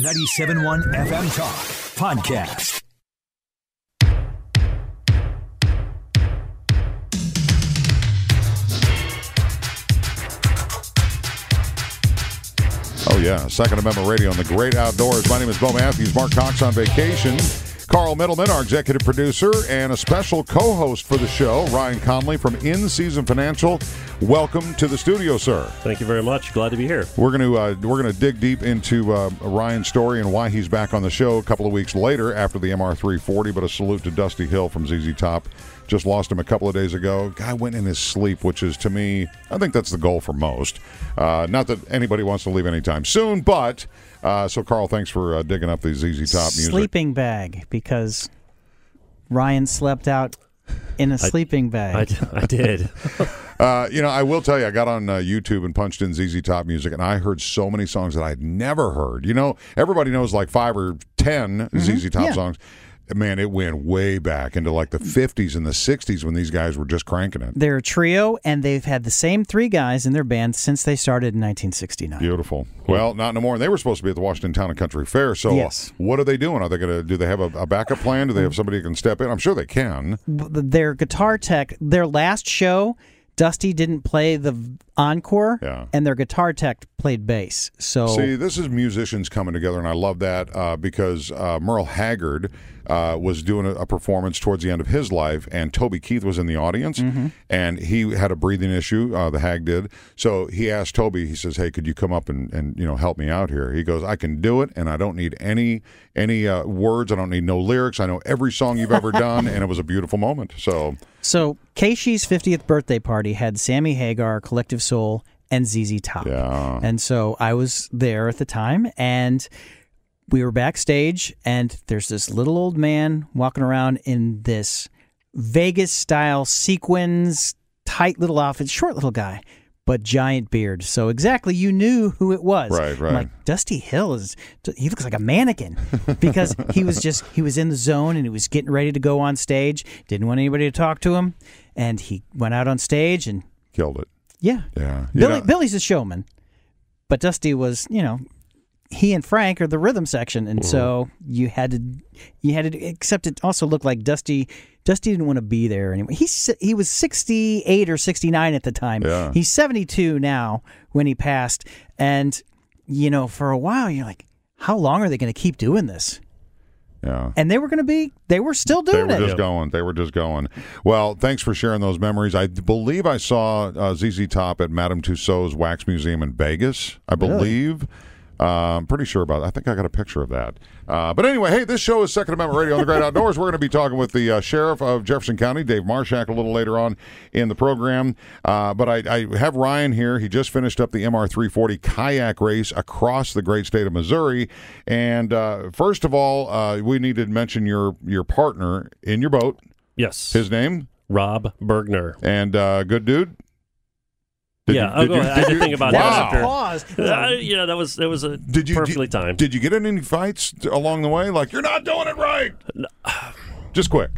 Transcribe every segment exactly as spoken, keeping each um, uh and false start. ninety-seven point one F M Talk Podcast. Oh, yeah. Second Amendment Radio on the Great Outdoors. My name is Bo Matthews. Mark Cox on vacation. Carl Middleman, our executive producer, and a special co-host for the show, Ryan Conley from In Season Financial. Welcome to the studio, sir. Thank you very much. Glad to be here. We're going to uh, we're going to dig deep into uh, Ryan's story and why he's back on the show a couple of weeks later after the M R three forty. But a salute to Dusty Hill from Z Z Top. Just lost him a couple of days ago. Guy went in his sleep, which is, to me, I think that's the goal for most. Uh, not that anybody wants to leave anytime soon, but uh, so, Carl, thanks for uh, digging up the Z Z Top music. Sleeping bag, because Ryan slept out in a I, sleeping bag. I, I did. uh, you know, I will tell you, I got on uh, YouTube and punched in Z Z Top music, and I heard so many songs that I'd never heard. You know, everybody knows like five or ten mm-hmm. Z Z Top yeah. songs. Man, it went way back into like the fifties and the sixties when these guys were just cranking it. They're a trio, and they've had the same three guys in their band since they started in nineteen sixty-nine. Beautiful. Well, not no more. And they were supposed to be at the Washington Town and Country Fair. So, yes. What are they doing? Are they going to do? They have a, a backup plan? Do they have somebody who can step in? I'm sure they can. Their guitar tech, their last show, Dusty didn't play the encore, yeah. and their guitar tech played bass. So see, this is musicians coming together, and I love that uh, because uh, Merle Haggard uh, was doing a, a performance towards the end of his life, and Toby Keith was in the audience, mm-hmm. and he had a breathing issue, uh, the Hag did. So he asked Toby, he says, hey, could you come up and, and you know help me out here? He goes, I can do it, and I don't need any any uh, words. I don't need no lyrics. I know every song you've ever done, and it was a beautiful moment. So... So, Keishi's fiftieth birthday party had Sammy Hagar, Collective Soul, and Z Z Top. Yeah. And so, I was there at the time, and we were backstage, and there's this little old man walking around in this Vegas-style sequins, tight little outfit, short little guy, but giant beard. So, exactly, you knew who it was. Right, right. I'm like, Dusty Hill, is he looks like a mannequin because he was just, he was in the zone and he was getting ready to go on stage. Didn't want anybody to talk to him. And he went out on stage and... Killed it. Yeah. Yeah. Billy, Billy's a showman. But Dusty was, you know, he and Frank are the rhythm section. And Ooh. so you had to, you had to, except it also looked like Dusty... Dusty didn't want to be there anymore. He he was sixty-eight or sixty-nine at the time. Yeah. He's seventy-two now when he passed. And, you know, for a while, you're like, how long are they going to keep doing this? Yeah. And they were going to be, they were still doing it. They were it. just going. They were just going. Well, thanks for sharing those memories. I believe I saw uh, Z Z Top at Madame Tussaud's Wax Museum in Vegas, I believe. Really? Uh, I'm pretty sure about it. I think I got a picture of that. Uh, but anyway, hey, this show is Second Amendment Radio on the Great Outdoors. We're going to be talking with the uh, sheriff of Jefferson County, Dave Marshak, a little later on in the program. Uh, but I, I have Ryan here. He just finished up the M R three forty kayak race across the great state of Missouri. And uh, first of all, uh, we need to mention your, your partner in your boat. Yes. His name? Rob Bergner. And uh, good dude. Did yeah, you, oh, you, I had to think about wow. that after. Uh, yeah, that was, that was a did you, perfectly did, timed. Did you get in any fights along the way? Like, you're not doing it right! No. Just quick.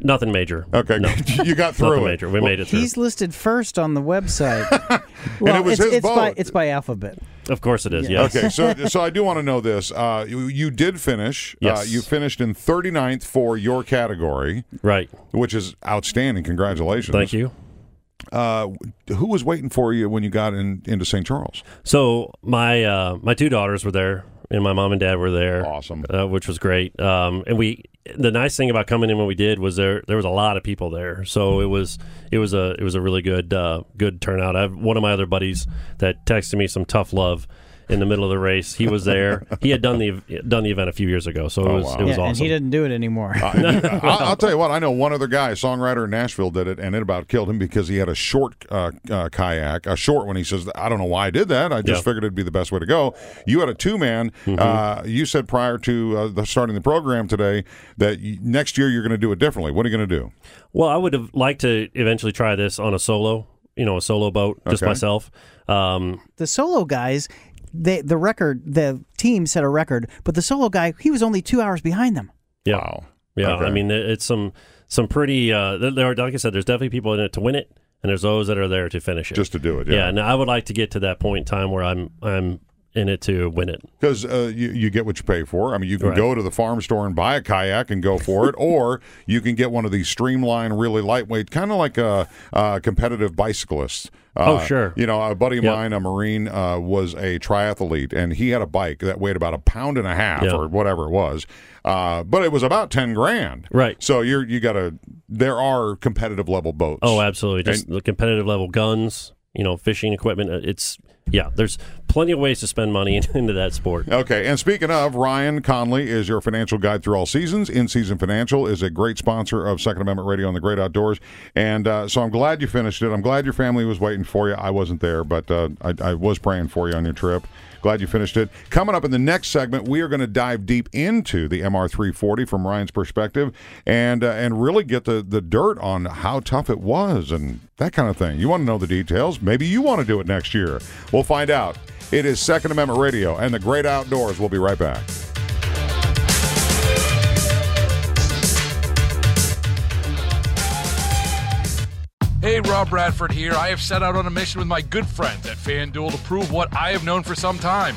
Nothing major. Okay, no. You got through Nothing it. major. We well, made it through. He's listed first on the website. Well, and it was it's, his it's boat. By, it's by alphabet. Of course it is, yeah. Yes. Okay, so so I do want to know this. Uh, you, you did finish. Yes. Uh, you finished in thirty-ninth for your category. Right. Which is outstanding. Congratulations. Thank you. Uh, who was waiting for you when you got in, into Saint Charles? So my uh, my two daughters were there, and my mom and dad were there. Awesome, uh, which was great. Um, and we the nice thing about coming in when we did was there there was a lot of people there, so it was it was a it was a really good uh, good turnout. I have one of my other buddies that texted me some tough love in the middle of the race. He was there. He had done the done the event a few years ago, so it was, oh, wow. it was yeah, awesome. And he didn't do it anymore. I, I'll, I'll tell you what, I know one other guy, a songwriter in Nashville, did it, and it about killed him because he had a short uh, uh, kayak, a short one. He says, I don't know why I did that. I just yeah. figured it'd be the best way to go. You had a two-man. Mm-hmm. Uh, you said prior to uh, the starting the program today that you, next year you're going to do it differently. What are you going to do? Well, I would have liked to eventually try this on a solo, you know, a solo boat, just okay. myself. Um, the solo guys, they, the record, the team set a record, but the solo guy, he was only two hours behind them. Yeah. Wow. Yeah, okay. I mean, it's some some pretty, uh, there are, like I said, there's definitely people in it to win it, and there's those that are there to finish it. Just to do it, yeah. Yeah, and I would like to get to that point in time where I'm I'm in it to win it. Because uh, you, you get what you pay for. I mean, you can right. go to the farm store and buy a kayak and go for it, or you can get one of these streamlined, really lightweight, kind of like a, a competitive bicyclist. Uh, oh, sure. You know, a buddy of yep. mine, a Marine, uh, was a triathlete, and he had a bike that weighed about a pound and a half yep. or whatever it was, uh, but it was about ten grand. Right. So you're, you got to, there are competitive level boats. Oh, absolutely. Just and, the competitive level guns, you know, fishing equipment. It's, yeah, there's plenty of ways to spend money into that sport. Okay, and speaking of, Ryan Conley is your financial guide through all seasons. In Season Financial is a great sponsor of Second Amendment Radio on the Great Outdoors, and uh, so I'm glad you finished it. I'm glad your family was waiting for you. I wasn't there, but uh, I, I was praying for you on your trip. Glad you finished it. Coming up in the next segment, we are going to dive deep into the M R three forty from Ryan's perspective and uh, and really get the, the dirt on how tough it was and that kind of thing. You want to know the details? Maybe you want to do it next year. We'll find out. It is Second Amendment Radio and the Great Outdoors. We'll be right back. Hey, Rob Bradford here. I have set out on a mission with my good friends at FanDuel to prove what I have known for some time.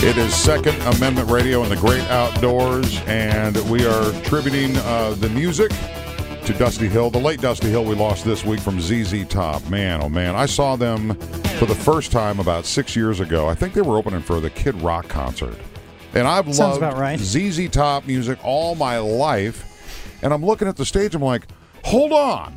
It is Second Amendment Radio and the Great Outdoors, and we are tributing uh, the music to Dusty Hill, the late Dusty Hill we lost this week from Z Z Top. Man, oh man, I saw them for the first time about six years ago. I think they were opening for the Kid Rock concert, and I've Sounds loved about right. Z Z Top music all my life, and I'm looking at the stage, I'm like, hold on.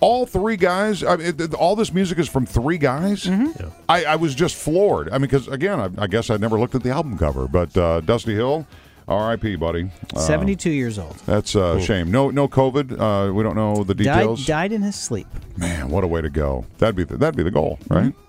All three guys, I mean, it, all this music is from three guys? Mm-hmm. Yeah. I, I was just floored. I mean, because, again, I, I guess I never looked at the album cover, but uh, Dusty Hill, R I P, buddy. Uh, seventy-two years old. That's a uh, shame. No no COVID. Uh, we don't know the details. Died, died in his sleep. Man, what a way to go. That'd be the, that'd be the goal, right? Mm-hmm.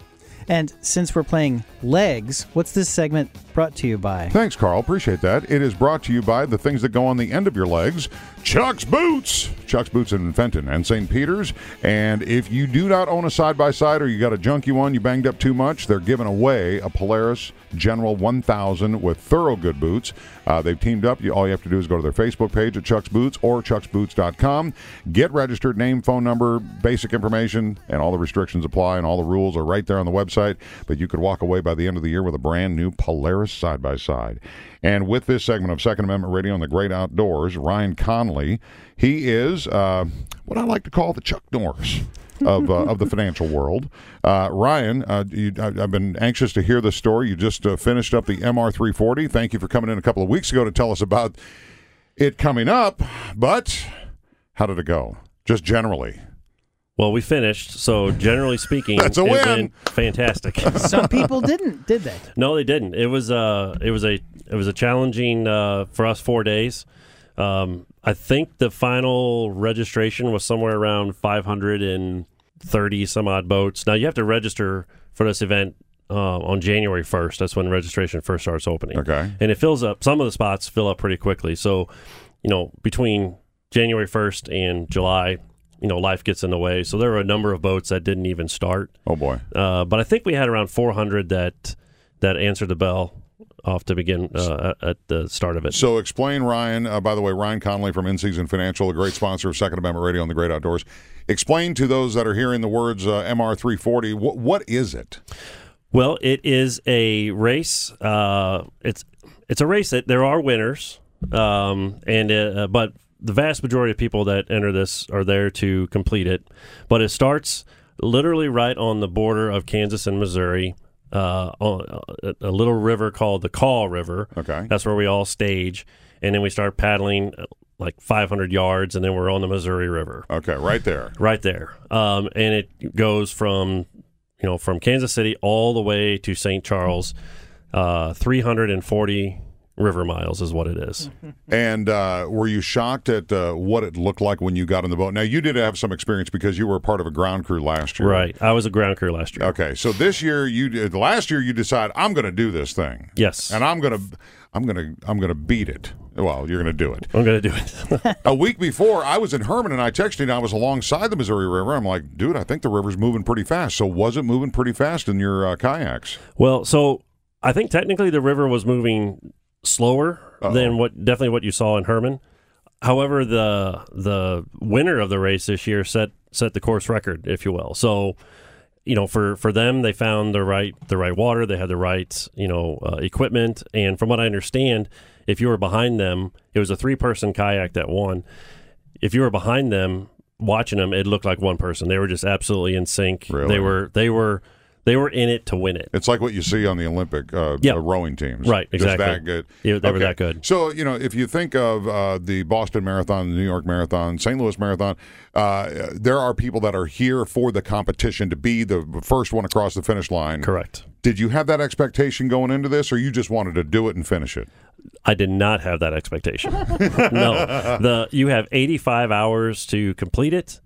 And since we're playing legs, what's this segment brought to you by? Thanks, Carl. Appreciate that. It is brought to you by the things that go on the end of your legs. Chuck's Boots. Chuck's Boots in Fenton and Saint Peter's. And if you do not own a side-by-side or you got a junky one, you banged up too much, they're giving away a Polaris General one thousand with thorough good boots. Uh, they've teamed up. You, all you have to do is go to their Facebook page at Chuck's Boots or chucks boots dot com. Get registered, name, phone number, basic information, and all the restrictions apply and all the rules are right there on the website. But you could walk away by the end of the year with a brand new Polaris side-by-side. And with this segment of Second Amendment Radio and the Great Outdoors, Ryan Conley, he is uh, what I like to call the Chuck Norris of uh, of the financial world. Uh, Ryan, uh, you, I, I've been anxious to hear this story. You just uh, finished up the M R three forty. Thank you for coming in a couple of weeks ago to tell us about it coming up. But how did it go, just generally? Well, we finished, so generally speaking, that's a win. It went fantastic. Some people didn't, did they? No, they didn't. It was uh, it was a it was a challenging uh, for us four days. Um, I think the final registration was somewhere around five hundred thirty some odd boats. Now you have to register for this event uh, on January first. That's when registration first starts opening. Okay, and it fills up. Some of the spots fill up pretty quickly. So, you know, between January first and July, you know, life gets in the way. So there were a number of boats that didn't even start. Oh, boy. Uh, but I think we had around four hundred that that answered the bell off to begin uh, at the start of it. So explain, Ryan, uh, by the way, Ryan Conley from In Season Financial, a great sponsor of Second Amendment Radio and the Great Outdoors. Explain to those that are hearing the words uh, M R three forty, wh- what is it? Well, it is a race. Uh, it's it's a race that there are winners, um, and uh, but the vast majority of people that enter this are there to complete it. But it starts literally right on the border of Kansas and Missouri, uh, on a little river called the Kaw River. Okay, that's where we all stage, and then we start paddling like five hundred yards, and then we're on the Missouri River. Okay, right there. Right there. Um, and it goes from, you know, from Kansas City all the way to Saint Charles. Uh, three hundred forty river miles is what it is. And uh, were you shocked at uh, what it looked like when you got on the boat? Now, you did have some experience because you were a part of a ground crew last year. Right. I was a ground crew last year. Okay. So this year, you did, last year you decided, I'm going to do this thing. Yes. And I'm going to... I'm gonna, I'm gonna beat it. Well, you're gonna do it. I'm gonna do it. A week before, I was in Herman, and I texted you, and I was alongside the Missouri River. I'm like, dude, I think the river's moving pretty fast. So was it moving pretty fast in your uh, kayaks? Well, so I think technically the river was moving slower Uh-oh. than what definitely what you saw in Herman. However, the the winner of the race this year set set the course record, if you will. So, you know, for, for them, they found the right the right water. They had the right, you know, uh, equipment. And from what I understand, if you were behind them, it was a three-person kayak that won. If you were behind them, watching them, it looked like one person. They were just absolutely in sync. Really? They were they were they were in it to win it. It's like what you see on the Olympic uh, yep. uh, rowing teams. Right, exactly. Just that good. Yeah, they okay. were that good. So, you know, if you think of uh, the Boston Marathon, the New York Marathon, Saint Louis Marathon, uh, there are people that are here for the competition to be the first one across the finish line. Correct. Did you have that expectation going into this, or you just wanted to do it and finish it? I did not have that expectation. No. The, you have eighty-five hours to complete it.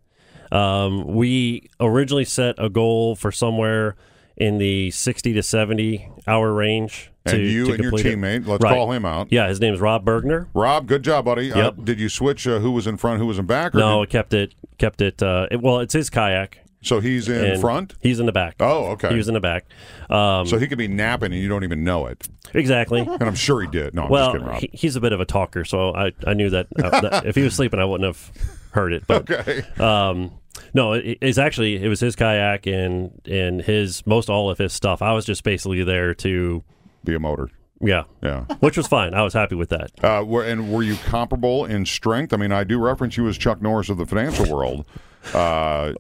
Um, we originally set a goal for somewhere in the sixty to seventy hour range. To, and you to and your teammate, it. let's right. call him out. Yeah, his name is Rob Bergner. Rob, good job, buddy. Yep. Uh, did you switch uh, who was in front, who was in back? Or no, did... I kept it, kept it, uh, it, well, it's his kayak. So he's in front? He's in the back. Oh, okay. He was in the back. Um, so he could be napping and you don't even know it. Exactly. And I'm sure he did. No, I'm well, just kidding, Rob. He, he's a bit of a talker, so I, I knew that, uh, that if he was sleeping, I wouldn't have heard it. But, okay. Um, no, it, it's actually, it was his kayak and, and his, most all of his stuff. I was just basically there to... Be a motor. Yeah. Yeah. Which was fine. I was happy with that. Uh, were, and were you comparable in strength? I mean, I do reference you as Chuck Norris of the financial world. Uh,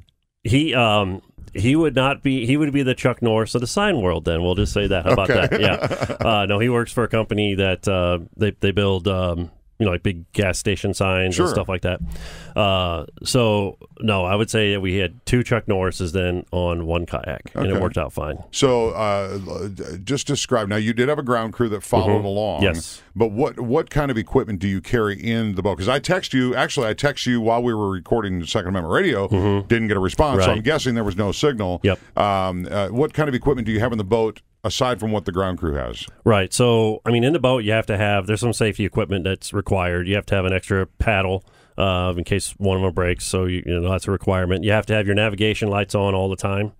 he um he would not be he would be the Chuck Norris of the sign world then. We'll just say that. How about okay. that? Yeah. Uh, no, he works for a company that uh, they they build um you know like big gas station signs sure. and stuff like that. Uh, so no, I would say that we had two Chuck Norrises then on one kayak, okay. and it worked out fine. So uh, just describe now. You did have a ground crew that followed mm-hmm. along. Yes. But what what kind of equipment do you carry in the boat? Because I text you. Actually, I text you while we were recording Second Amendment Radio. Mm-hmm. Didn't get a response. Right. So I'm guessing there was no signal. Yep. Um, uh, what kind of equipment do you have in the boat? Aside from what the ground crew has. Right. So, I mean, in the boat, you have to have, there's some safety equipment that's required. You have to have an extra paddle uh, in case one of them breaks. So, you, you know, that's a requirement. You have to have your navigation lights on all the time.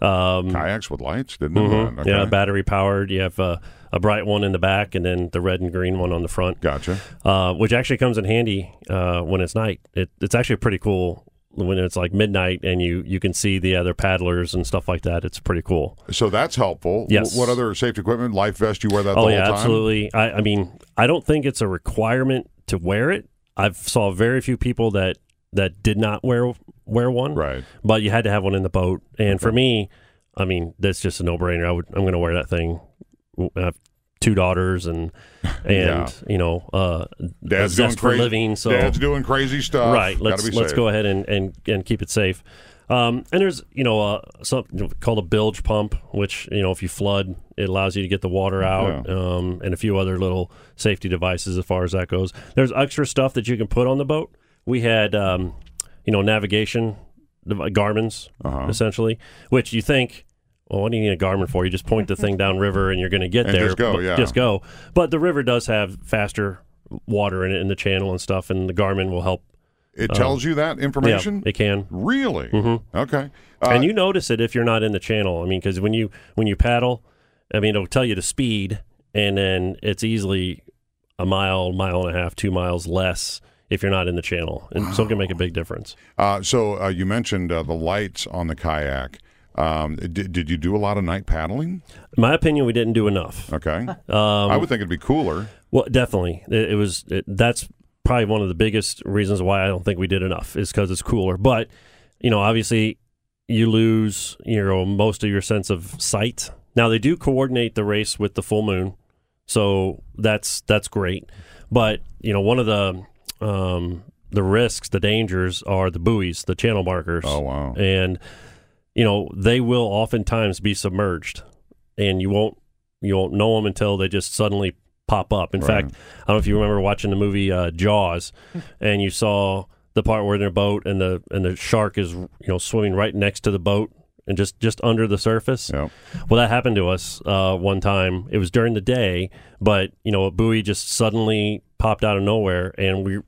Um, Kayaks with lights, didn't they? Mm-hmm. Okay. Yeah, battery powered. You have uh, a bright one in the back and then the red and green one on the front. Gotcha. Uh, which actually comes in handy uh, when it's night. It, it's actually pretty cool. When it's like midnight and you, you can see the other paddlers and stuff like that, it's pretty cool. So that's helpful. Yes. W- what other safety equipment? Life vest, you wear that oh, the yeah, whole time? Oh, yeah, absolutely. I, I mean, I don't think it's a requirement to wear it. I've saw very few people that, that did not wear wear one. Right. But you had to have one in the boat. And okay. for me, I mean, that's just a no-brainer. I would, I'm going to wear that thing. I have two daughters and... And, yeah. you know, uh, Dad's doing for crazy, living. So Dad's doing crazy stuff. Right. Let's let's safe. go ahead and, and, and keep it safe. Um, and there's, you know, uh, something called a bilge pump, which, you know, if you flood, it allows you to get the water out yeah. um, and a few other little safety devices as far as that goes. There's extra stuff that you can put on the boat. We had, um, you know, navigation, Garmin's, uh-huh. essentially, which you think... Well, what do you need a Garmin for? You just point the thing down river and you're going to get and there. Just go, yeah. Just go. But the river does have faster water in it in the channel and stuff, and the Garmin will help. It um, tells you that information? Yeah, it can. Really? Mm-hmm. Okay. Uh, and you notice it if you're not in the channel. I mean, because when you, when you paddle, I mean, it'll tell you the speed, and then it's easily a mile, mile and a half, two miles less if you're not in the channel. And wow. so it can make a big difference. Uh, so uh, you mentioned uh, the lights on the kayak. Um, did, did you do a lot of night paddling? In my opinion, we didn't do enough. Okay. Um, I would think it'd be cooler. Well, definitely. It, it was. It, that's probably one of the biggest reasons why I don't think we did enough is because it's cooler. But, you know, obviously you lose, you know, most of your sense of sight. Now, they do coordinate the race with the full moon, so that's that's great. But, you know, one of the um, the risks, the dangers are the buoys, the channel markers. Oh, wow. And, you know, they will oftentimes be submerged, and you won't you won't know them until they just suddenly pop up. In right. fact, I don't know if you remember watching the movie uh, Jaws, and you saw the part where they're in a boat and the and the shark is, you know, swimming right next to the boat and just, just under the surface. Yep. Well, that happened to us uh, one time. It was during the day, but, you know, a buoy just suddenly popped out of nowhere, and we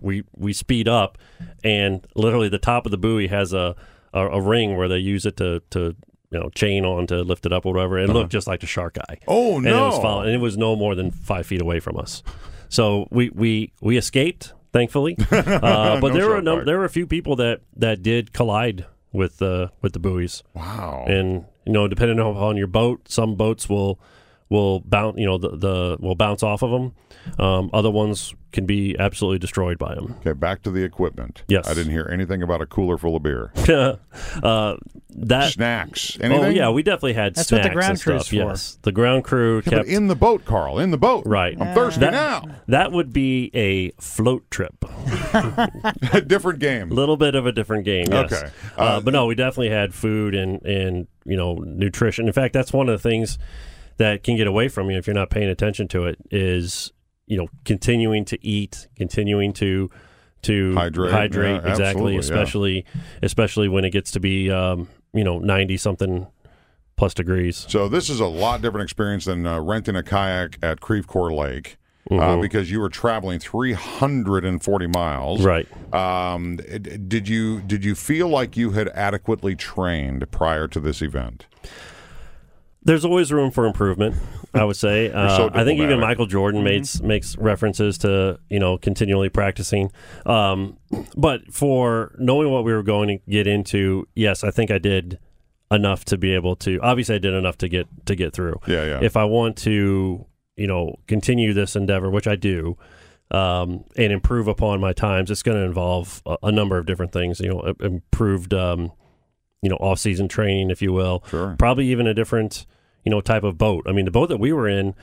we we speed up, and literally the top of the buoy has a a, a ring where they use it to to. You know, chain on to lift it up or whatever. It uh-huh. looked just like the shark eye. Oh, no. And it, was following, and it was no more than five feet away from us. So we we, we escaped, thankfully. Uh, but no there were no, there were a few people that, that did collide with, uh, with the buoys. Wow. And, you know, depending on your boat, some boats will will bounce, you know, the, the will bounce off of them. Um, other ones can be absolutely destroyed by them. Okay, back to the equipment. Yes. I didn't hear anything about a cooler full of beer. uh, that Snacks. Anything? Oh, yeah, we definitely had That's snacks. That's what the ground crew's for. Yes. The ground crew kept... Yeah, but in the boat, Carl, in the boat. Right. I'm uh, thirsty that, now. That would be a float trip. A different game. A little bit of a different game, yes. Okay. Uh, uh, but no, we definitely had food and, and, you know, nutrition. In fact, that's one of the things that can get away from you if you're not paying attention to it is, you know, continuing to eat, continuing to to hydrate, hydrate yeah, exactly, especially yeah. especially when it gets to be, um, you know, ninety-something plus degrees. So this is a lot different experience than uh, renting a kayak at Creve Coeur Lake. Mm-hmm. Uh, because you were traveling three hundred forty miles, right? Um, did you did you feel like you had adequately trained prior to this event? There's always room for improvement, I would say. Uh, so I think even Michael Jordan mm-hmm. makes makes references to, you know, continually practicing. Um, but for knowing what we were going to get into, yes, I think I did enough to be able to. Obviously, I did enough to get to get through. Yeah, yeah. If I want to, you know, continue this endeavor, which I do, um, and improve upon my times, it's going to involve a, a number of different things. You know, improved. Um, you know, off-season training, if you will. Sure. Probably even a different, you know, type of boat. I mean, the boat that we were in,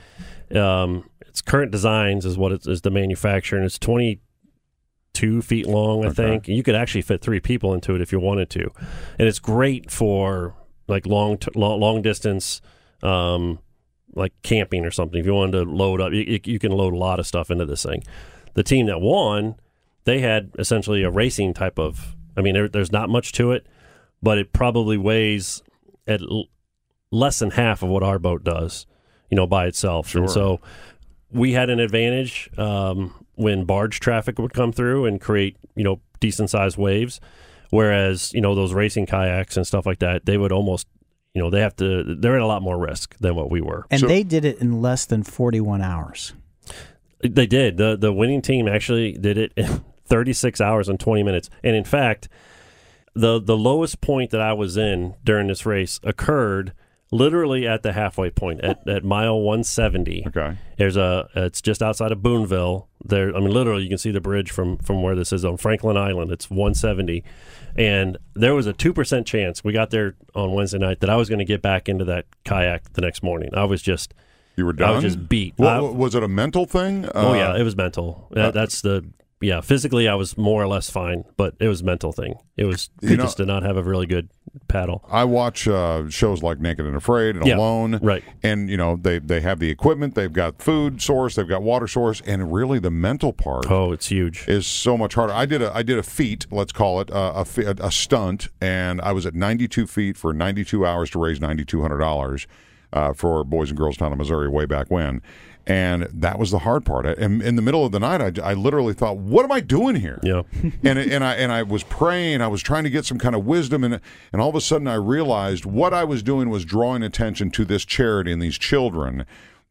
um, its current designs is what it is, the manufacturer, and it's twenty-two feet long, I okay. think. You could actually fit three people into it if you wanted to. And it's great for, like, long t- long, long distance, um, like, camping or something. If you wanted to load up, you, you can load a lot of stuff into this thing. The team that won, they had essentially a racing type of, I mean, there, there's not much to it. But it probably weighs at l- less than half of what our boat does, you know, by itself. Sure. And so we had an advantage um, when barge traffic would come through and create, you know, decent-sized waves, whereas, you know, those racing kayaks and stuff like that, they would almost, you know, they have to, they're at a lot more risk than what we were. And so, they did it in less than forty-one hours. They did. The, the winning team actually did it in thirty-six hours and twenty minutes. And, in fact, The the lowest point that I was in during this race occurred literally at the halfway point at, at mile one seventy. Okay, there's a it's just outside of Boonville. There, I mean, literally you can see the bridge from from where this is on Franklin Island. It's one seventy, and there was a two percent chance we got there on Wednesday night that I was going to get back into that kayak the next morning. I was just you were done. I was just beat. Well, I, was it a mental thing? Uh, oh yeah, it was mental. Uh, that's the. Yeah, physically I was more or less fine, but it was a mental thing. It was you know, just did not have a really good paddle. I watch uh, shows like Naked and Afraid and yeah, Alone, right? And you know they they have the equipment, they've got food source, they've got water source, and really the mental part. Oh, it's huge. Is so much harder. I did a I did a feat, let's call it uh, a a stunt, and I was at ninety-two feet for ninety-two hours to raise nine thousand two hundred dollars uh, for Boys and Girls Town of Missouri way back when. And that was the hard part. I, and in the middle of the night, I, I literally thought, "What am I doing here?" Yeah. and and I and I was praying. I was trying to get some kind of wisdom, and and all of a sudden, I realized what I was doing was drawing attention to this charity and these children.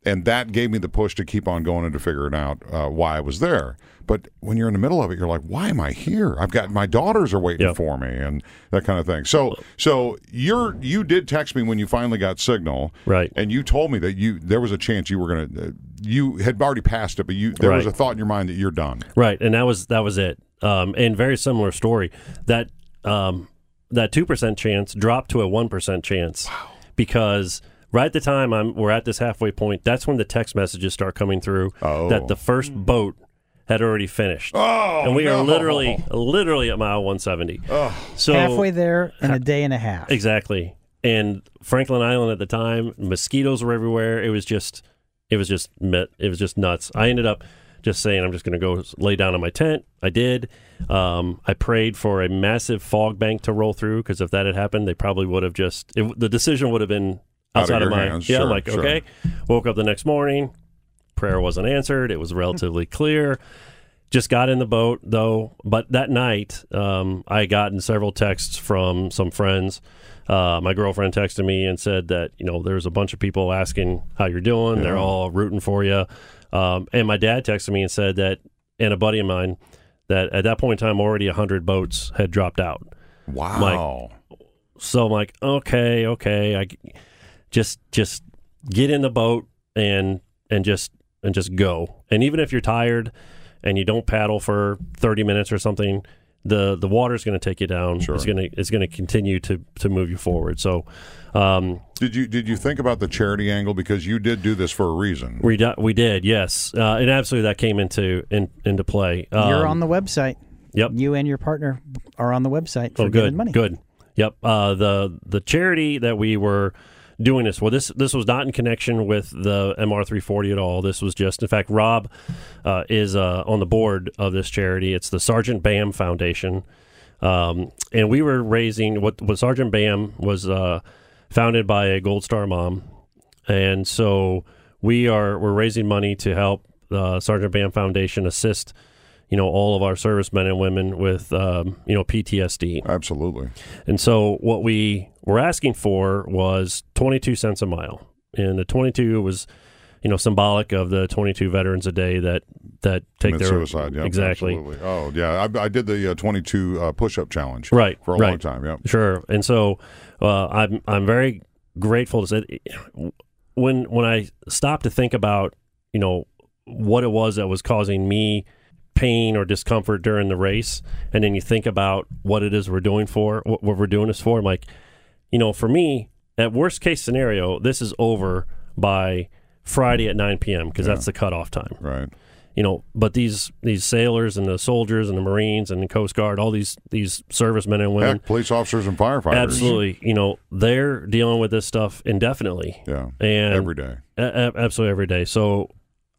And that gave me the push to keep on going and to figuring out uh, why I was there. But when you're in the middle of it, you're like, why am I here? I've got my daughters are waiting yep. for me and that kind of thing. So so you're you did text me when you finally got signal. Right. And you told me that you there was a chance you were going to uh, you had already passed it, but you there right. was a thought in your mind that you're done. Right. And that was that was it. Um, and very similar story. That um, that two percent chance dropped to a one percent chance wow. because right at the time I'm, we're at this halfway point, that's when the text messages start coming through oh. that the first boat had already finished. Oh, and we no. are literally literally at mile one seventy. Oh. So halfway there in a day and a half. Exactly. And Franklin Island at the time, mosquitoes were everywhere. It was just it was just it was just nuts. I ended up just saying I'm just going to go lay down in my tent. I did. Um, I prayed for a massive fog bank to roll through because if that had happened, they probably would have just it, the decision would have been outside of, of my hands. Yeah, sure, like, sure. Okay. Woke up the next morning. Prayer wasn't answered. It was relatively clear. Just got in the boat, though. But that night, um, I gotten several texts from some friends. Uh, my girlfriend texted me and said that, you know, there's a bunch of people asking how you're doing. Yeah. They're all rooting for you. Um, and my dad texted me and said that, and a buddy of mine, that at that point in time, already one hundred boats had dropped out. Wow. Like, so I'm like, okay, okay. I... Just, just get in the boat and and just and just go. And even if you're tired and you don't paddle for thirty minutes or something, the the water's going to take you down. Sure. It's going to it's going to continue to to move you forward. So, um, did you did you think about the charity angle because you did do this for a reason? We do, we did, yes, uh, and absolutely that came into in, into play. Um, you're on the website. Yep, you and your partner are on the website for oh, good, giving money. Good. Yep. Uh, the the charity that we were doing this. Well, this this was not in connection with the M R three forty at all. This was just, in fact, Rob uh, is uh, on the board of this charity. It's the Sergeant Bam Foundation. Um, and we were raising, what, what Sergeant Bam was uh, founded by a Gold Star mom. And so we are, we're raising money to help the uh, Sergeant Bam Foundation assist, you know, all of our servicemen and women with, um, you know, P T S D. Absolutely. And so what we were asking for was twenty-two cents a mile. And the twenty-two was, you know, symbolic of the twenty-two veterans a day that, that take commit their... suicide, yeah. Exactly. Absolutely. Oh, yeah. I, I did the uh, twenty-two uh, push-up challenge right, for a right. long time, yeah. Sure. And so uh, I'm I'm very grateful to say... When, when I stopped to think about, you know, what it was that was causing me pain or discomfort during the race, and then you think about what it is we're doing for, what we're doing this for. I'm like, you know, for me, at worst case scenario, this is over by Friday at nine p.m. because yeah. that's the cutoff time. Right. You know, but these these sailors and the soldiers and the Marines and the Coast Guard, all these these servicemen and women, heck, police officers and firefighters, absolutely. You know, they're dealing with this stuff indefinitely. Yeah. And every day, a- absolutely every day. So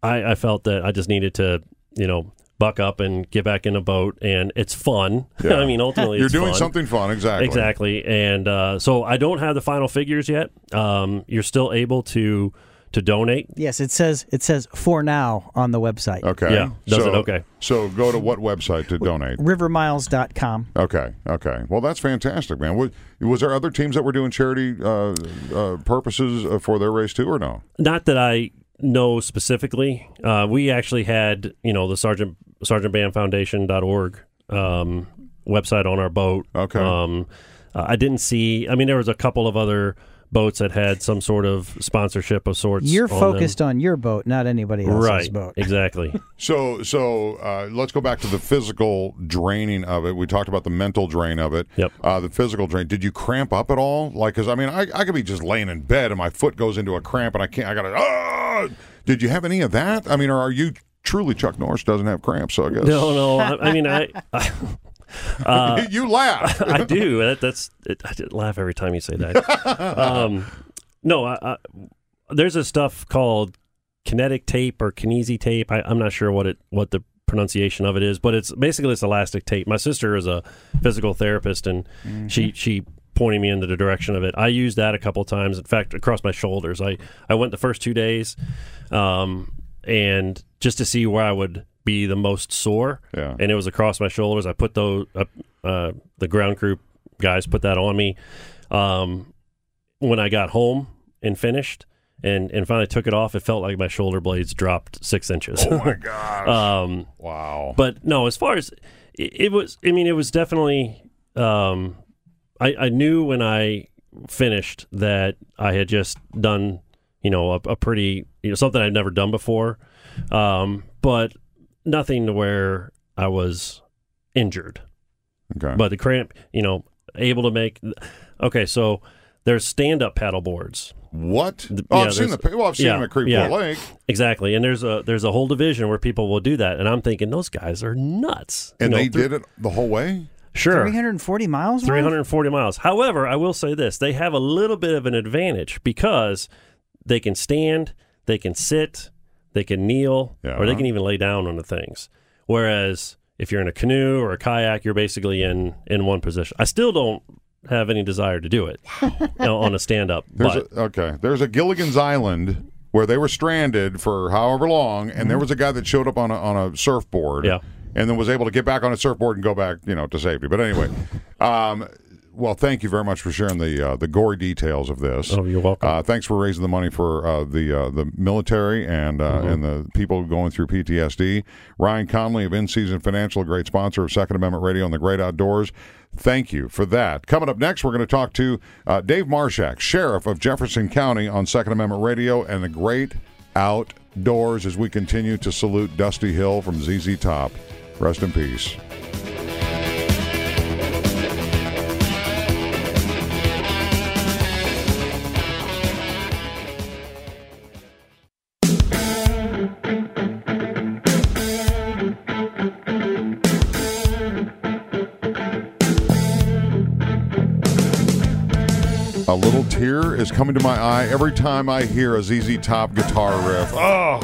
I, I felt that I just needed to, you know, buck up and get back in a boat, and it's fun. Yeah. I mean, ultimately, you're it's doing fun. something fun, exactly. Exactly, and uh, so I don't have the final figures yet. Um, you're still able to to donate. Yes, it says it says for now on the website. Okay, yeah, does so, it? Okay, so go to what website to donate? River Miles dot com. Okay, okay. Well, that's fantastic, man. Was, was there other teams that were doing charity uh, uh, purposes for their race too, or no? Not that I know specifically. Uh, we actually had, you know, the Sergeant. sergeant bam foundation dot org um, website on our boat. Okay. Um, I didn't see, I mean, there was a couple of other boats that had some sort of sponsorship of sorts. You're on focused them. on your boat, not anybody else's right. boat. Exactly. So so uh, let's go back to the physical draining of it. We talked about the mental drain of it. Yep. Uh, the physical drain. Did you cramp up at all? Like, because, I mean, I, I could be just laying in bed and my foot goes into a cramp and I can't, I got to, oh! Did you have any of that? I mean, or are you... Truly, Chuck Norris doesn't have cramps, so I guess. No, no. I, I mean, I... I uh, you laugh. I do. That, that's. It, I laugh every time you say that. um, no, I, I, there's a stuff called kinetic tape or kinesi tape. I, I'm not sure what it what the pronunciation of it is, but it's basically it's elastic tape. My sister is a physical therapist, and mm-hmm. she she pointed me into the direction of it. I used that a couple times. In fact, across my shoulders. I, I went the first two days, um, and... just to see where I would be the most sore. Yeah. And it was across my shoulders. I put those, uh, uh, the ground crew guys put that on me. Um, when I got home and finished, and and finally took it off. It felt like my shoulder blades dropped six inches. Oh my gosh! um, wow. But no, as far as it, it was, I mean, it was definitely. Um, I, I knew when I finished that I had just done, you know, a, a pretty, you know, something I'd never done before, um, but nothing to where I was injured. Okay. But the cramp, you know, able to make. Okay, so there's stand-up paddle boards. What? The, oh, yeah, I've seen the. Well, I've seen yeah, them at Creve Coeur yeah, Lake. Exactly, and there's a there's a whole division where people will do that, and I'm thinking those guys are nuts. And you know, they did it the whole way. Sure. three hundred forty miles? three hundred forty miles. However, I will say this. They have a little bit of an advantage because they can stand, they can sit, they can kneel, yeah, or they can even lay down on the things. Whereas if you're in a canoe or a kayak, you're basically in, in one position. I still don't have any desire to do it you know, on a stand-up. But. A, okay. There's a Gilligan's Island where they were stranded for however long, and mm-hmm. there was a guy that showed up on a, on a surfboard. Yeah. And then was able to get back on a surfboard and go back, you know, to safety. But anyway, um, well, thank you very much for sharing the uh, the gory details of this. Oh, you're welcome. Uh, thanks for raising the money for uh, the uh, the military and uh, mm-hmm. and the people going through P T S D. Ryan Conley of In Season Financial, a great sponsor of Second Amendment Radio and the Great Outdoors. Thank you for that. Coming up next, we're going to talk to uh, Dave Marshak, Sheriff of Jefferson County, on Second Amendment Radio and the Great Outdoors as we continue to salute Dusty Hill from Z Z Top. Rest in peace. A little tear is coming to my eye every time I hear a Z Z Top guitar riff. Oh!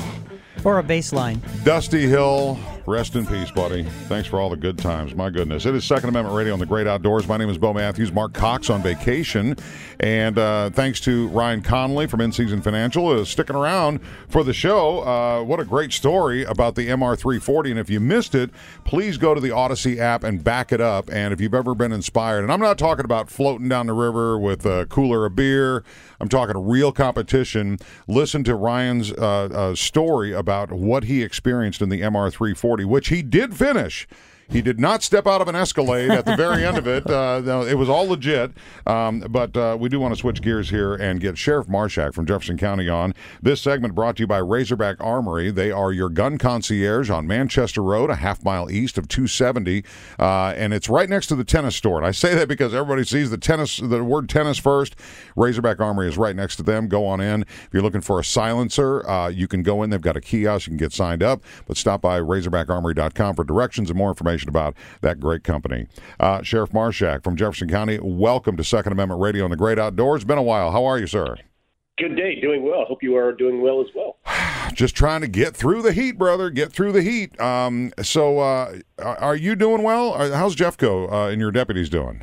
Or a bass line. Dusty Hill, rest in peace, buddy. Thanks for all the good times. My goodness. It is Second Amendment Radio on the Great Outdoors. My name is Bo Matthews. Mark Cox on vacation. And uh, thanks to Ryan Conley from In Season Financial uh, sticking around for the show. Uh, what a great story about the M R three forty. And if you missed it, please go to the Odyssey app and back it up. And if you've ever been inspired, and I'm not talking about floating down the river with a cooler of beer. I'm talking real competition. Listen to Ryan's uh, uh, story about what he experienced in the M R three forty, which he did finish. He did not step out of an Escalade at the very end of it. Uh, it was all legit. Um, but uh, we do want to switch gears here and get Sheriff Marshak from Jefferson County on. This segment brought to you by Razorback Armory. They are your gun concierge on Manchester Road, a half mile east of two seventy. Uh, and it's right next to the tennis store. And I say that because everybody sees the tennis, the word tennis first. Razorback Armory is right next to them. Go on in. If you're looking for a silencer, uh, you can go in. They've got a kiosk. You can get signed up. But stop by razorback armory dot com for directions and more information about that great company. Uh, Sheriff Marshak from Jefferson County, welcome to Second Amendment Radio and the Great Outdoors. Been a while. How are you, sir? Good day. Doing well. Hope you are doing well as well. Just trying to get through the heat, brother. Get through the heat. Um, so uh, are you doing well? How's Jeffco uh, and your deputies doing?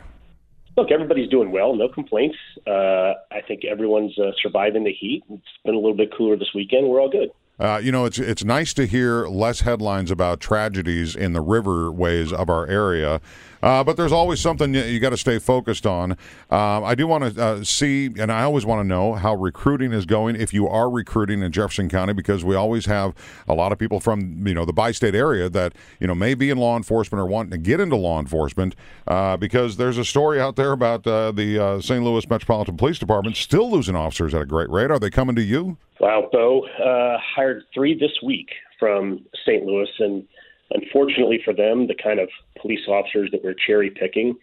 Look, everybody's doing well. No complaints. Uh, I think everyone's uh, surviving the heat. It's been a little bit cooler this weekend. We're all good. Uh, you know, it's it's nice to hear less headlines about tragedies in the riverways of our area, uh, but there's always something you, you got to stay focused on. Uh, I do want to uh, see, and I always want to know how recruiting is going, if you are recruiting in Jefferson County, because we always have a lot of people from, you know, the bi-state area that, you know, may be in law enforcement or wanting to get into law enforcement, uh, because there's a story out there about uh, the uh, Saint Louis Metropolitan Police Department still losing officers at a great rate. Are they coming to you? Wow, Bo, uh, hired three this week from Saint Louis, and unfortunately for them, the kind of police officers that we're cherry-picking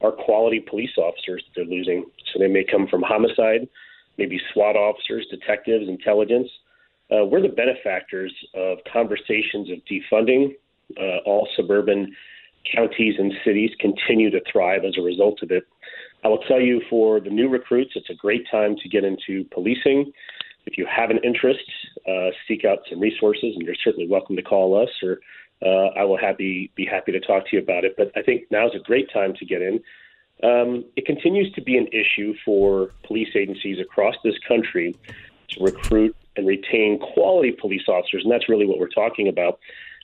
are quality police officers that they're losing. So they may come from homicide, maybe SWAT officers, detectives, intelligence. Uh, we're the benefactors of conversations of defunding. Uh, all suburban counties and cities continue to thrive as a result of it. I will tell you, for the new recruits, it's a great time to get into policing. If you have an interest, uh, seek out some resources, and you're certainly welcome to call us, or uh, I will happy, be happy to talk to you about it. But I think now's a great time to get in. Um, it continues to be an issue for police agencies across this country to recruit and retain quality police officers, and that's really what we're talking about.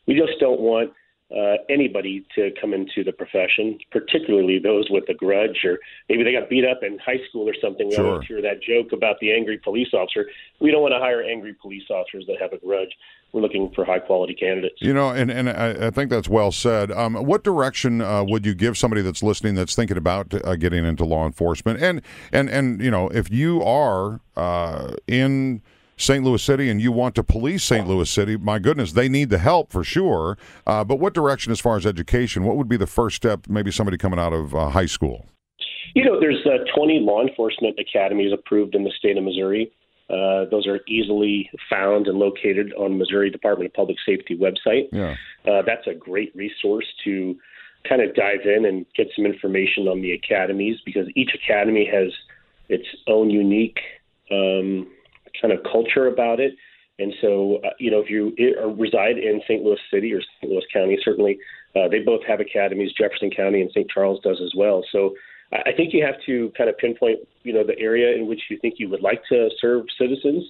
We just don't want uh, anybody to come into the profession, particularly those with a grudge, or maybe they got beat up in high school or something. We sure. always hear that joke about the angry police officer. We don't want to hire angry police officers that have a grudge. We're looking for high-quality candidates. You know, and, and I, I think that's well said. Um, what direction uh, would you give somebody that's listening that's thinking about uh, getting into law enforcement? And, and, and you know, if you are uh, in Saint Louis City and you want to police Saint Louis City, my goodness, they need the help for sure. Uh, but what direction as far as education? What would be the first step, maybe somebody coming out of uh, high school? You know, there's uh, twenty law enforcement academies approved in the state of Missouri. Uh, those are easily found and located on Missouri Department of Public Safety website. Yeah. Uh, that's a great resource to kind of dive in and get some information on the academies, because each academy has its own unique um, kind of culture about it. And so, uh, you know, if you reside in Saint Louis City or Saint Louis County, certainly uh, they both have academies. Jefferson County and Saint Charles does as well. So I think you have to kind of pinpoint, you know, the area in which you think you would like to serve citizens,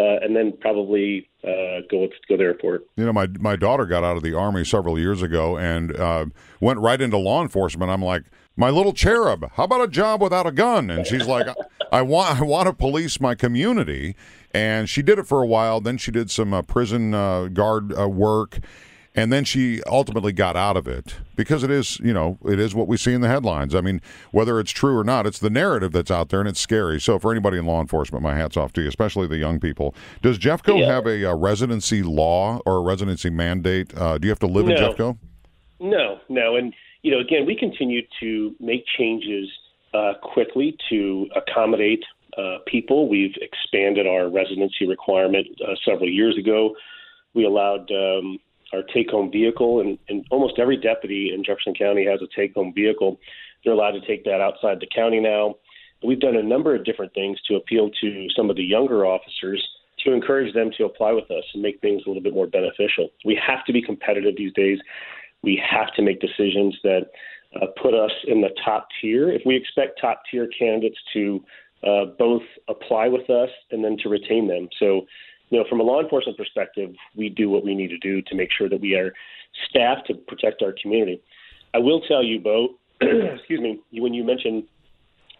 uh, and then probably uh, go with, go there for it. You know, my my daughter got out of the Army several years ago and uh, went right into law enforcement. I'm like, my little cherub, how about a job without a gun? And she's like, I want I want to police my community. And she did it for a while. Then she did some uh, prison uh, guard uh, work. And then she ultimately got out of it because it is, you know, it is what we see in the headlines. I mean, whether it's true or not, it's the narrative that's out there, and it's scary. So for anybody in law enforcement, my hat's off to you, especially the young people. Does Jeffco yeah. have a, a residency law or a residency mandate? Uh, do you have to live no. in Jeffco? No, no. And, you know, again, we continue to make changes uh, quickly to accommodate uh, people. We've expanded our residency requirement uh, several years ago. We allowed Um, our take-home vehicle, and, and almost every deputy in Jefferson County has a take-home vehicle. They're allowed to take that outside the county now. We've done a number of different things to appeal to some of the younger officers to encourage them to apply with us and make things a little bit more beneficial. We have to be competitive these days. We have to make decisions that uh, put us in the top tier. If we expect top-tier candidates to uh, both apply with us and then to retain them. So, you know, from a law enforcement perspective, we do what we need to do to make sure that we are staffed to protect our community. I will tell you, Bo, excuse me, when you mentioned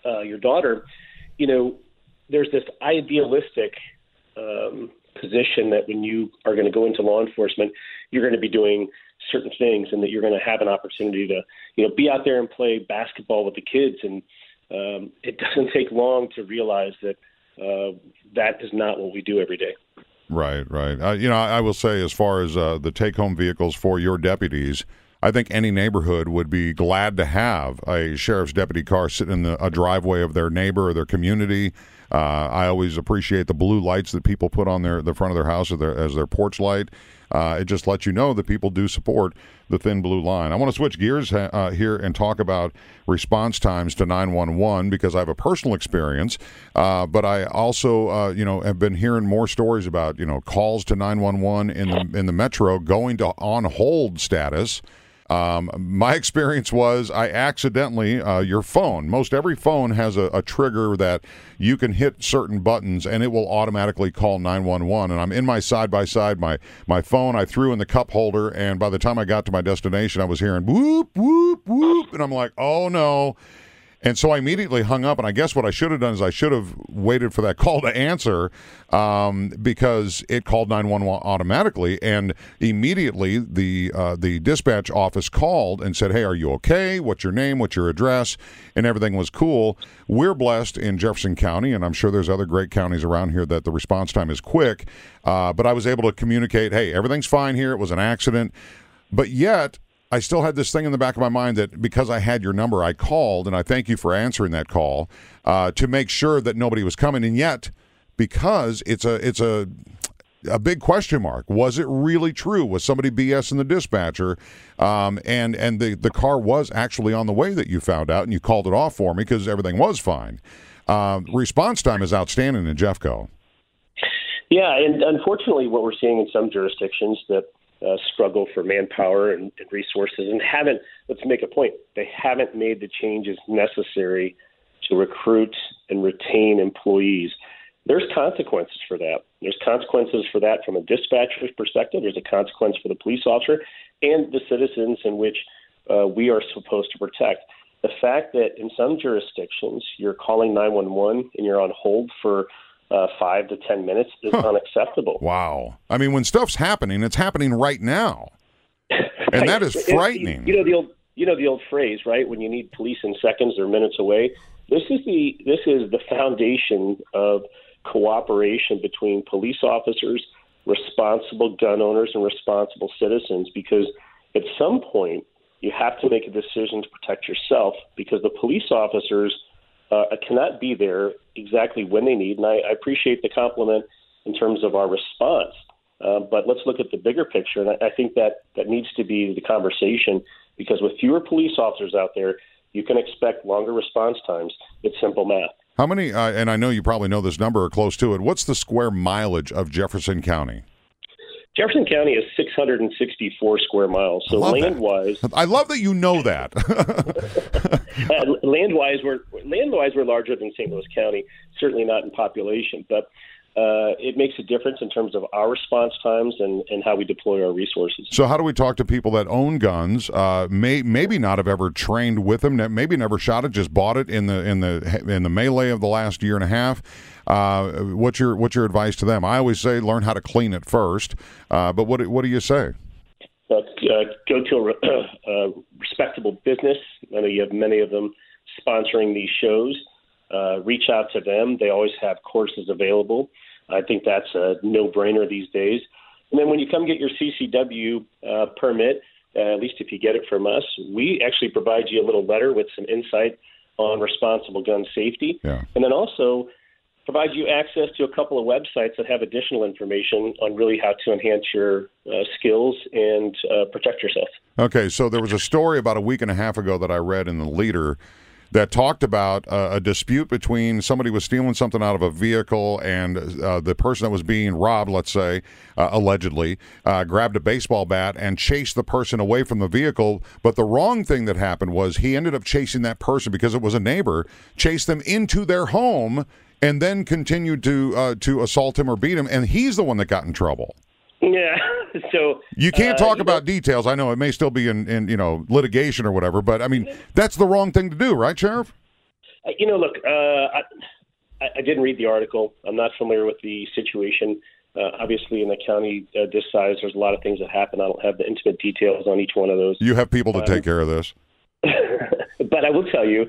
uh, your daughter, you know, there's this idealistic um, position that when you are going to go into law enforcement, you're going to be doing certain things and that you're going to have an opportunity to, you know, be out there and play basketball with the kids. And um, it doesn't take long to realize that Uh, that is not what we do every day. Right, right. Uh, you know, I, I will say as far as uh, the take-home vehicles for your deputies, I think any neighborhood would be glad to have a sheriff's deputy car sitting in the, a driveway of their neighbor or their community. Uh, I always appreciate the blue lights that people put on their the front of their house or their, as their porch light. Uh, it just lets you know that people do support the thin blue line. I want to switch gears uh, here and talk about response times to nine one one because I have a personal experience, uh, but I also, uh, you know, have been hearing more stories about, you know, calls to nine one one in the, in the metro going to on hold status. Um, my experience was I accidentally, uh, your phone, most every phone has a, a trigger that you can hit certain buttons and it will automatically call nine one one. And I'm in my side-by-side, my, my phone I threw in the cup holder, and by the time I got to my destination, I was hearing whoop, whoop, whoop, and I'm like, oh no. And so I immediately hung up, and I guess what I should have done is I should have waited for that call to answer um, because it called nine one one automatically, and immediately the uh, the dispatch office called and said, hey, are you okay? What's your name? What's your address? And everything was cool. We're blessed in Jefferson County, and I'm sure there's other great counties around here that the response time is quick, uh, but I was able to communicate, hey, everything's fine here. It was an accident, but yet I still had this thing in the back of my mind that because I had your number, I called, and I thank you for answering that call uh, to make sure that nobody was coming. And yet, because it's a it's a a big question mark, was it really true? Was somebody BSing the dispatcher? Um, and and the, the car was actually on the way that you found out, and you called it off for me because everything was fine. Um, response time is outstanding in Jeffco. Yeah, and unfortunately, what we're seeing in some jurisdictions that Uh, struggle for manpower and, and resources and haven't, let's make a point, they haven't made the changes necessary to recruit and retain employees. there's consequences for that. There's consequences for that from a dispatcher's perspective. There's a consequence for the police officer and the citizens in which uh, we are supposed to protect. The fact that in some jurisdictions you're calling nine one one and you're on hold for uh, five to ten minutes is huh. unacceptable. Wow. I mean, when stuff's happening, it's happening right now. And that is frightening. You know the old, you know the old phrase, right? When you need police in seconds or minutes away. This is the this is the foundation of cooperation between police officers, responsible gun owners, and responsible citizens. Because at some point, you have to make a decision to protect yourself. Because the police officers uh, cannot be there exactly when they need. And I, I appreciate the compliment in terms of our response. Uh, but let's look at the bigger picture, and I, I think that that needs to be the conversation, because with fewer police officers out there, you can expect longer response times. It's simple math. How many, uh, and I know you probably know this number or close to it, what's the square mileage of Jefferson County? Jefferson County is six hundred sixty-four square miles, so land-wise... I love that you know that. uh, land-wise, we're, land-wise, we're larger than Saint Louis County, certainly not in population, but... Uh, it makes a difference in terms of our response times and, and how we deploy our resources. So how do we talk to people that own guns, uh, may, maybe not have ever trained with them, maybe never shot it, just bought it in the in the in the melee of the last year and a half? Uh, what's your what's your advice to them? I always say learn how to clean it first, uh, but what what do you say? Uh, go to a, re- a respectable business. I know you have many of them sponsoring these shows. Uh, reach out to them. They always have courses available. I think that's a no-brainer these days. And then when you come get your C C W uh, permit, uh, at least if you get it from us, we actually provide you a little letter with some insight on responsible gun safety. Yeah. And then also provide you access to a couple of websites that have additional information on really how to enhance your uh, skills and uh, protect yourself. Okay, so there was a story about a week and a half ago that I read in The Leader that talked about uh, a dispute between somebody was stealing something out of a vehicle and uh, the person that was being robbed, let's say, uh, allegedly, uh, grabbed a baseball bat and chased the person away from the vehicle. But the wrong thing that happened was he ended up chasing that person, because it was a neighbor, chased them into their home, and then continued to uh, to assault him or beat him, and he's the one that got in trouble. Yeah, so you can't talk uh, you about know, details. I know it may still be in, in, you know, litigation or whatever, but I mean that's the wrong thing to do, right, Sheriff? You know, look, uh, I, I didn't read the article. I'm not familiar with the situation. Uh, obviously, in a county uh, this size, there's a lot of things that happen. I don't have the intimate details on each one of those. You have people to um, take care of this, but I will tell you,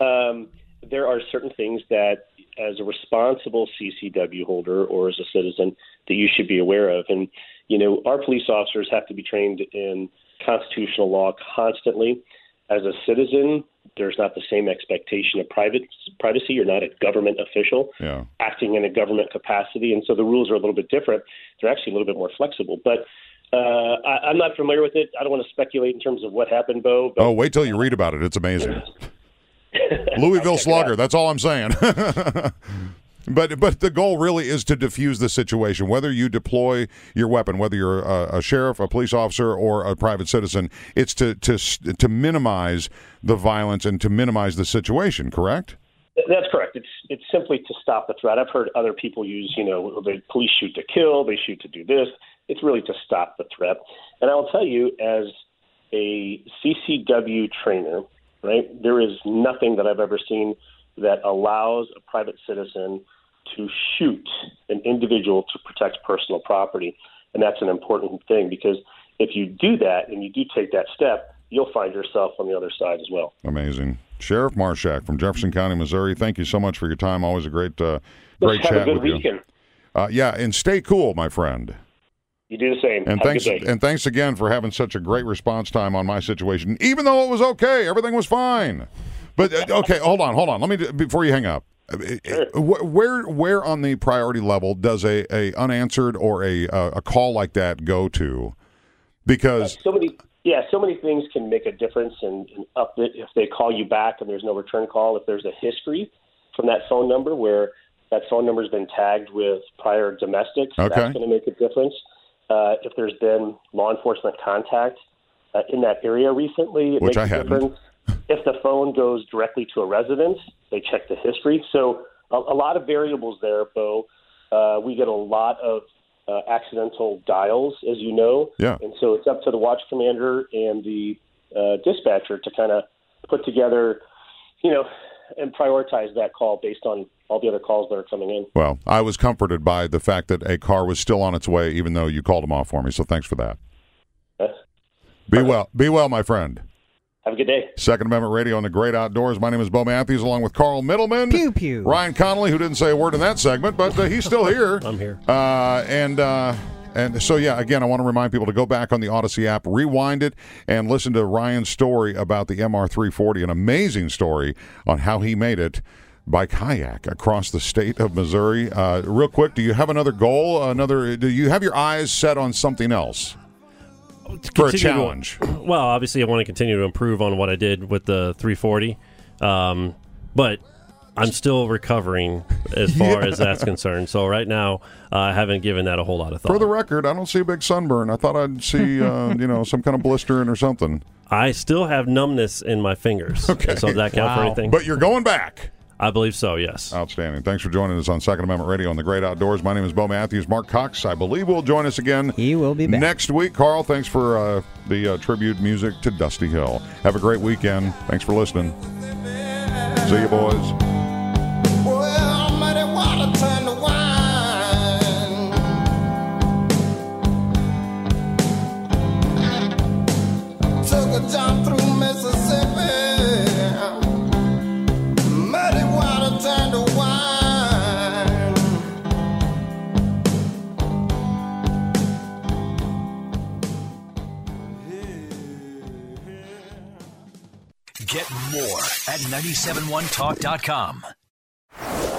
um, there are certain things that, as a responsible C C W holder or as a citizen, that you should be aware of. And, you know, our police officers have to be trained in constitutional law constantly. As a citizen, there's not the same expectation of private privacy. You're not a government official yeah. acting in a government capacity. And so the rules are a little bit different. They're actually a little bit more flexible. But uh, I, I'm not familiar with it. I don't want to speculate in terms of what happened, Bo. But, oh, wait till you read about it. It's amazing. Louisville Slugger, that's all I'm saying. But but the goal really is to defuse the situation. Whether you deploy your weapon, whether you're a, a sheriff, a police officer, or a private citizen, it's to, to to minimize the violence and to minimize the situation, correct? That's correct. It's it's simply to stop the threat. I've heard other people use, you know, the police shoot to kill, they shoot to do this. It's really to stop the threat. And I'll tell you, as a C C W trainer, right, there is nothing that I've ever seen that allows a private citizen to shoot an individual to protect personal property. And that's an important thing, because if you do that and you do take that step, you'll find yourself on the other side as well. Amazing. Sheriff Marshak from Jefferson County, Missouri, thank you so much for your time. Always a great, uh, great chat with you. Have a good weekend. Uh, yeah, and stay cool, my friend. You do the same. And thanks, and thanks again for having such a great response time on my situation, even though it was okay. Everything was fine. But, okay, hold on, hold on. Let me, before you hang up, sure. where where on the priority level does a, a unanswered or a a call like that go to? Because... Uh, so many, yeah, so many things can make a difference and, and up it if they call you back and there's no return call. If there's a history from that phone number where that phone number's been tagged with prior domestics, okay. That's going to make a difference. Uh, if there's been law enforcement contact uh, in that area recently, it Which makes I a hadn't. difference. If the phone goes directly to a residence, they check the history. So a, a lot of variables there, Bo. Uh, we get a lot of uh, accidental dials, as you know. Yeah. And so it's up to the watch commander and the uh, dispatcher to kind of put together, you know, and prioritize that call based on all the other calls that are coming in. Well, I was comforted by the fact that a car was still on its way, even though you called them off for me. So thanks for that. Yes. Be well. Be well, my friend. Have a good day. Second Amendment Radio on the Great Outdoors. My name is Bo Matthews, along with Carl Middleman. Pew, pew. Ryan Connolly, who didn't say a word in that segment, but uh, he's still here. I'm here. Uh, and uh, and so, yeah, again, I want to remind people to go back on the Odyssey app, rewind it, and listen to Ryan's story about the M R three forty, an amazing story on how he made it by kayak across the state of Missouri. Uh, real quick, do you have another goal? Another? Do you have your eyes set on something else? For a challenge. To, well, obviously I want to continue to improve on what I did with the three forty, um, but I'm still recovering as far yeah. as that's concerned. So right now uh, I haven't given that a whole lot of thought. For the record, I don't see a big sunburn. I thought I'd see uh, you know, some kind of blistering or something. I still have numbness in my fingers. Okay. So does that count wow. for anything? But you're going back. I believe so, yes. Outstanding. Thanks for joining us on Second Amendment Radio on the Great Outdoors. My name is Bo Matthews. Mark Cox, I believe, will join us again. He will be back next week. Carl, thanks for uh, the uh, tribute music to Dusty Hill. Have a great weekend. Thanks for listening. See you, boys. Well, mighty water turned to wine. Took a jump through Mississippi. Get more at nine seven one talk dot com.